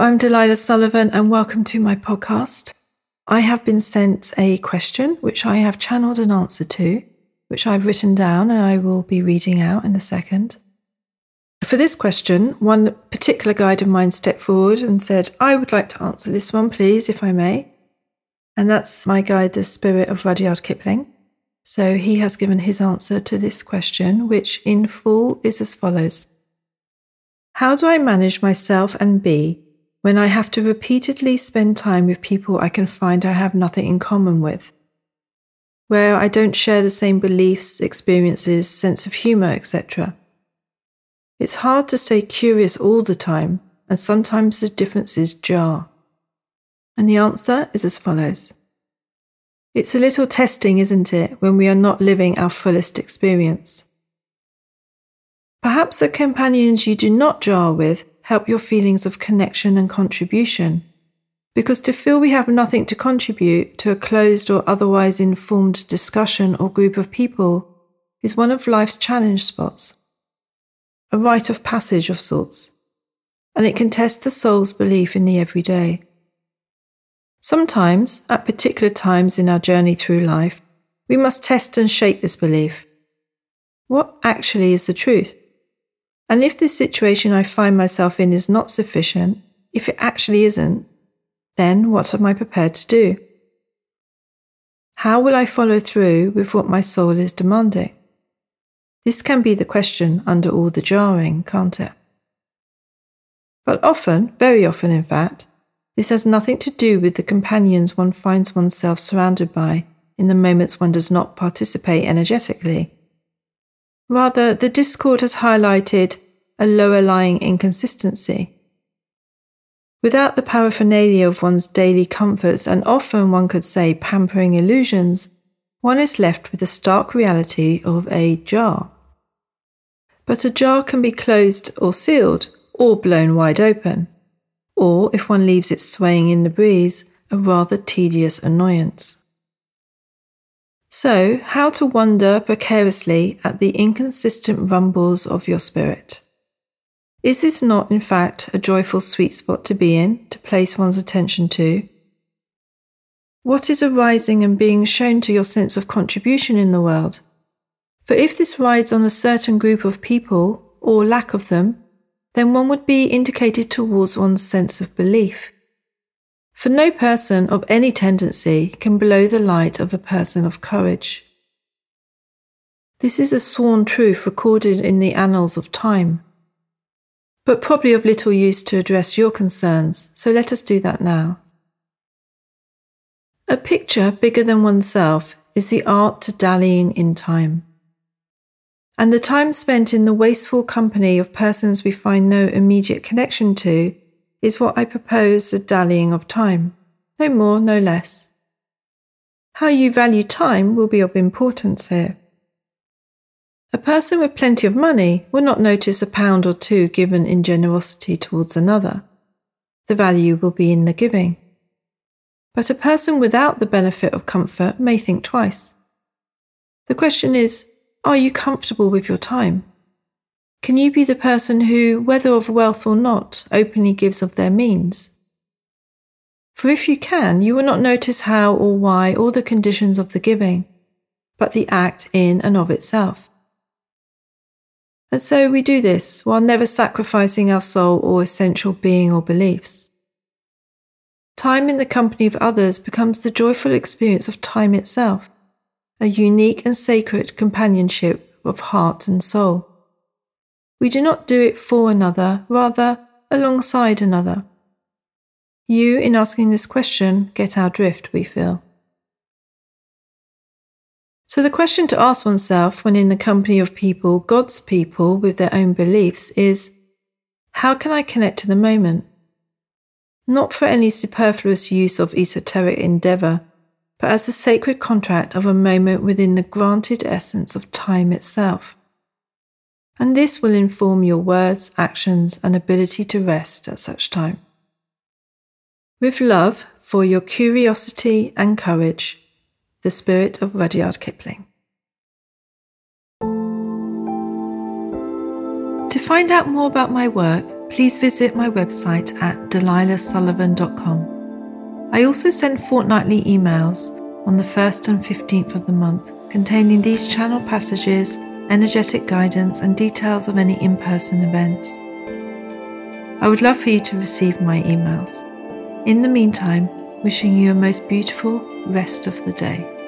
I'm Delilah Sullivan, and welcome to my podcast. I have been sent a question, which I have channeled an answer to, which I've written down and I will be reading out in a second. For this question, one particular guide of mine stepped forward and said, I would like to answer this one, please, if I may. And that's my guide, The Spirit of Rudyard Kipling. So he has given his answer to this question, which in full is as follows. How do I manage myself and be when I have to repeatedly spend time with people I can find I have nothing in common with? Where I don't share the same beliefs, experiences, sense of humour, etc. It's hard to stay curious all the time, and sometimes the differences jar. And the answer is as follows. It's a little testing, isn't it, when we are not living our fullest experience? Perhaps the companions you do not jar with help your feelings of connection and contribution, because to feel we have nothing to contribute to a closed or otherwise informed discussion or group of people is one of life's challenge spots. A rite of passage of sorts, and it can test the soul's belief in the everyday. Sometimes, at particular times in our journey through life, we must test and shake this belief. What actually is the truth? And if this situation I find myself in is not sufficient, if it actually isn't, then what am I prepared to do? How will I follow through with what my soul is demanding? This can be the question under all the jarring, can't it? But often, very often in fact, this has nothing to do with the companions one finds oneself surrounded by in the moments one does not participate energetically. Rather, the discord has highlighted a lower-lying inconsistency. Without the paraphernalia of one's daily comforts, and often one could say pampering illusions, one is left with the stark reality of a jar. But a jar can be closed or sealed, or blown wide open, or, if one leaves it swaying in the breeze, a rather tedious annoyance. So, how to wonder precariously at the inconsistent rumbles of your spirit? Is this not, in fact, a joyful sweet spot to be in, to place one's attention to? What is arising and being shown to your sense of contribution in the world? For if this rides on a certain group of people, or lack of them, then one would be indicated towards one's sense of belief. For no person of any tendency can blow the light of a person of courage. This is a sworn truth recorded in the annals of time, but probably of little use to address your concerns, so let us do that now. A picture bigger than oneself is the art to dallying in time. And the time spent in the wasteful company of persons we find no immediate connection to is what I propose the dallying of time, no more, no less. How you value time will be of importance here. A person with plenty of money will not notice a pound or two given in generosity towards another. The value will be in the giving. But a person without the benefit of comfort may think twice. The question is, are you comfortable with your time? Can you be the person who, whether of wealth or not, openly gives of their means? For if you can, you will not notice how or why or the conditions of the giving, but the act in and of itself. And so we do this while never sacrificing our soul or essential being or beliefs. Time in the company of others becomes the joyful experience of time itself, a unique and sacred companionship of heart and soul. We do not do it for another, rather alongside another. You, in asking this question, get our drift, we feel. So the question to ask oneself when in the company of people, God's people, with their own beliefs is, how can I connect to the moment? Not for any superfluous use of esoteric endeavour, but as the sacred contract of a moment within the granted essence of time itself. And this will inform your words, actions, and ability to rest at such time. With love for your curiosity and courage, the Spirit of Rudyard Kipling. To find out more about my work, please visit my website at delilasullivan.com. I also send fortnightly emails on the 1st and 15th of the month containing these channel passages, energetic guidance, and details of any in-person events. I would love for you to receive my emails. In the meantime, wishing you a most beautiful rest of the day.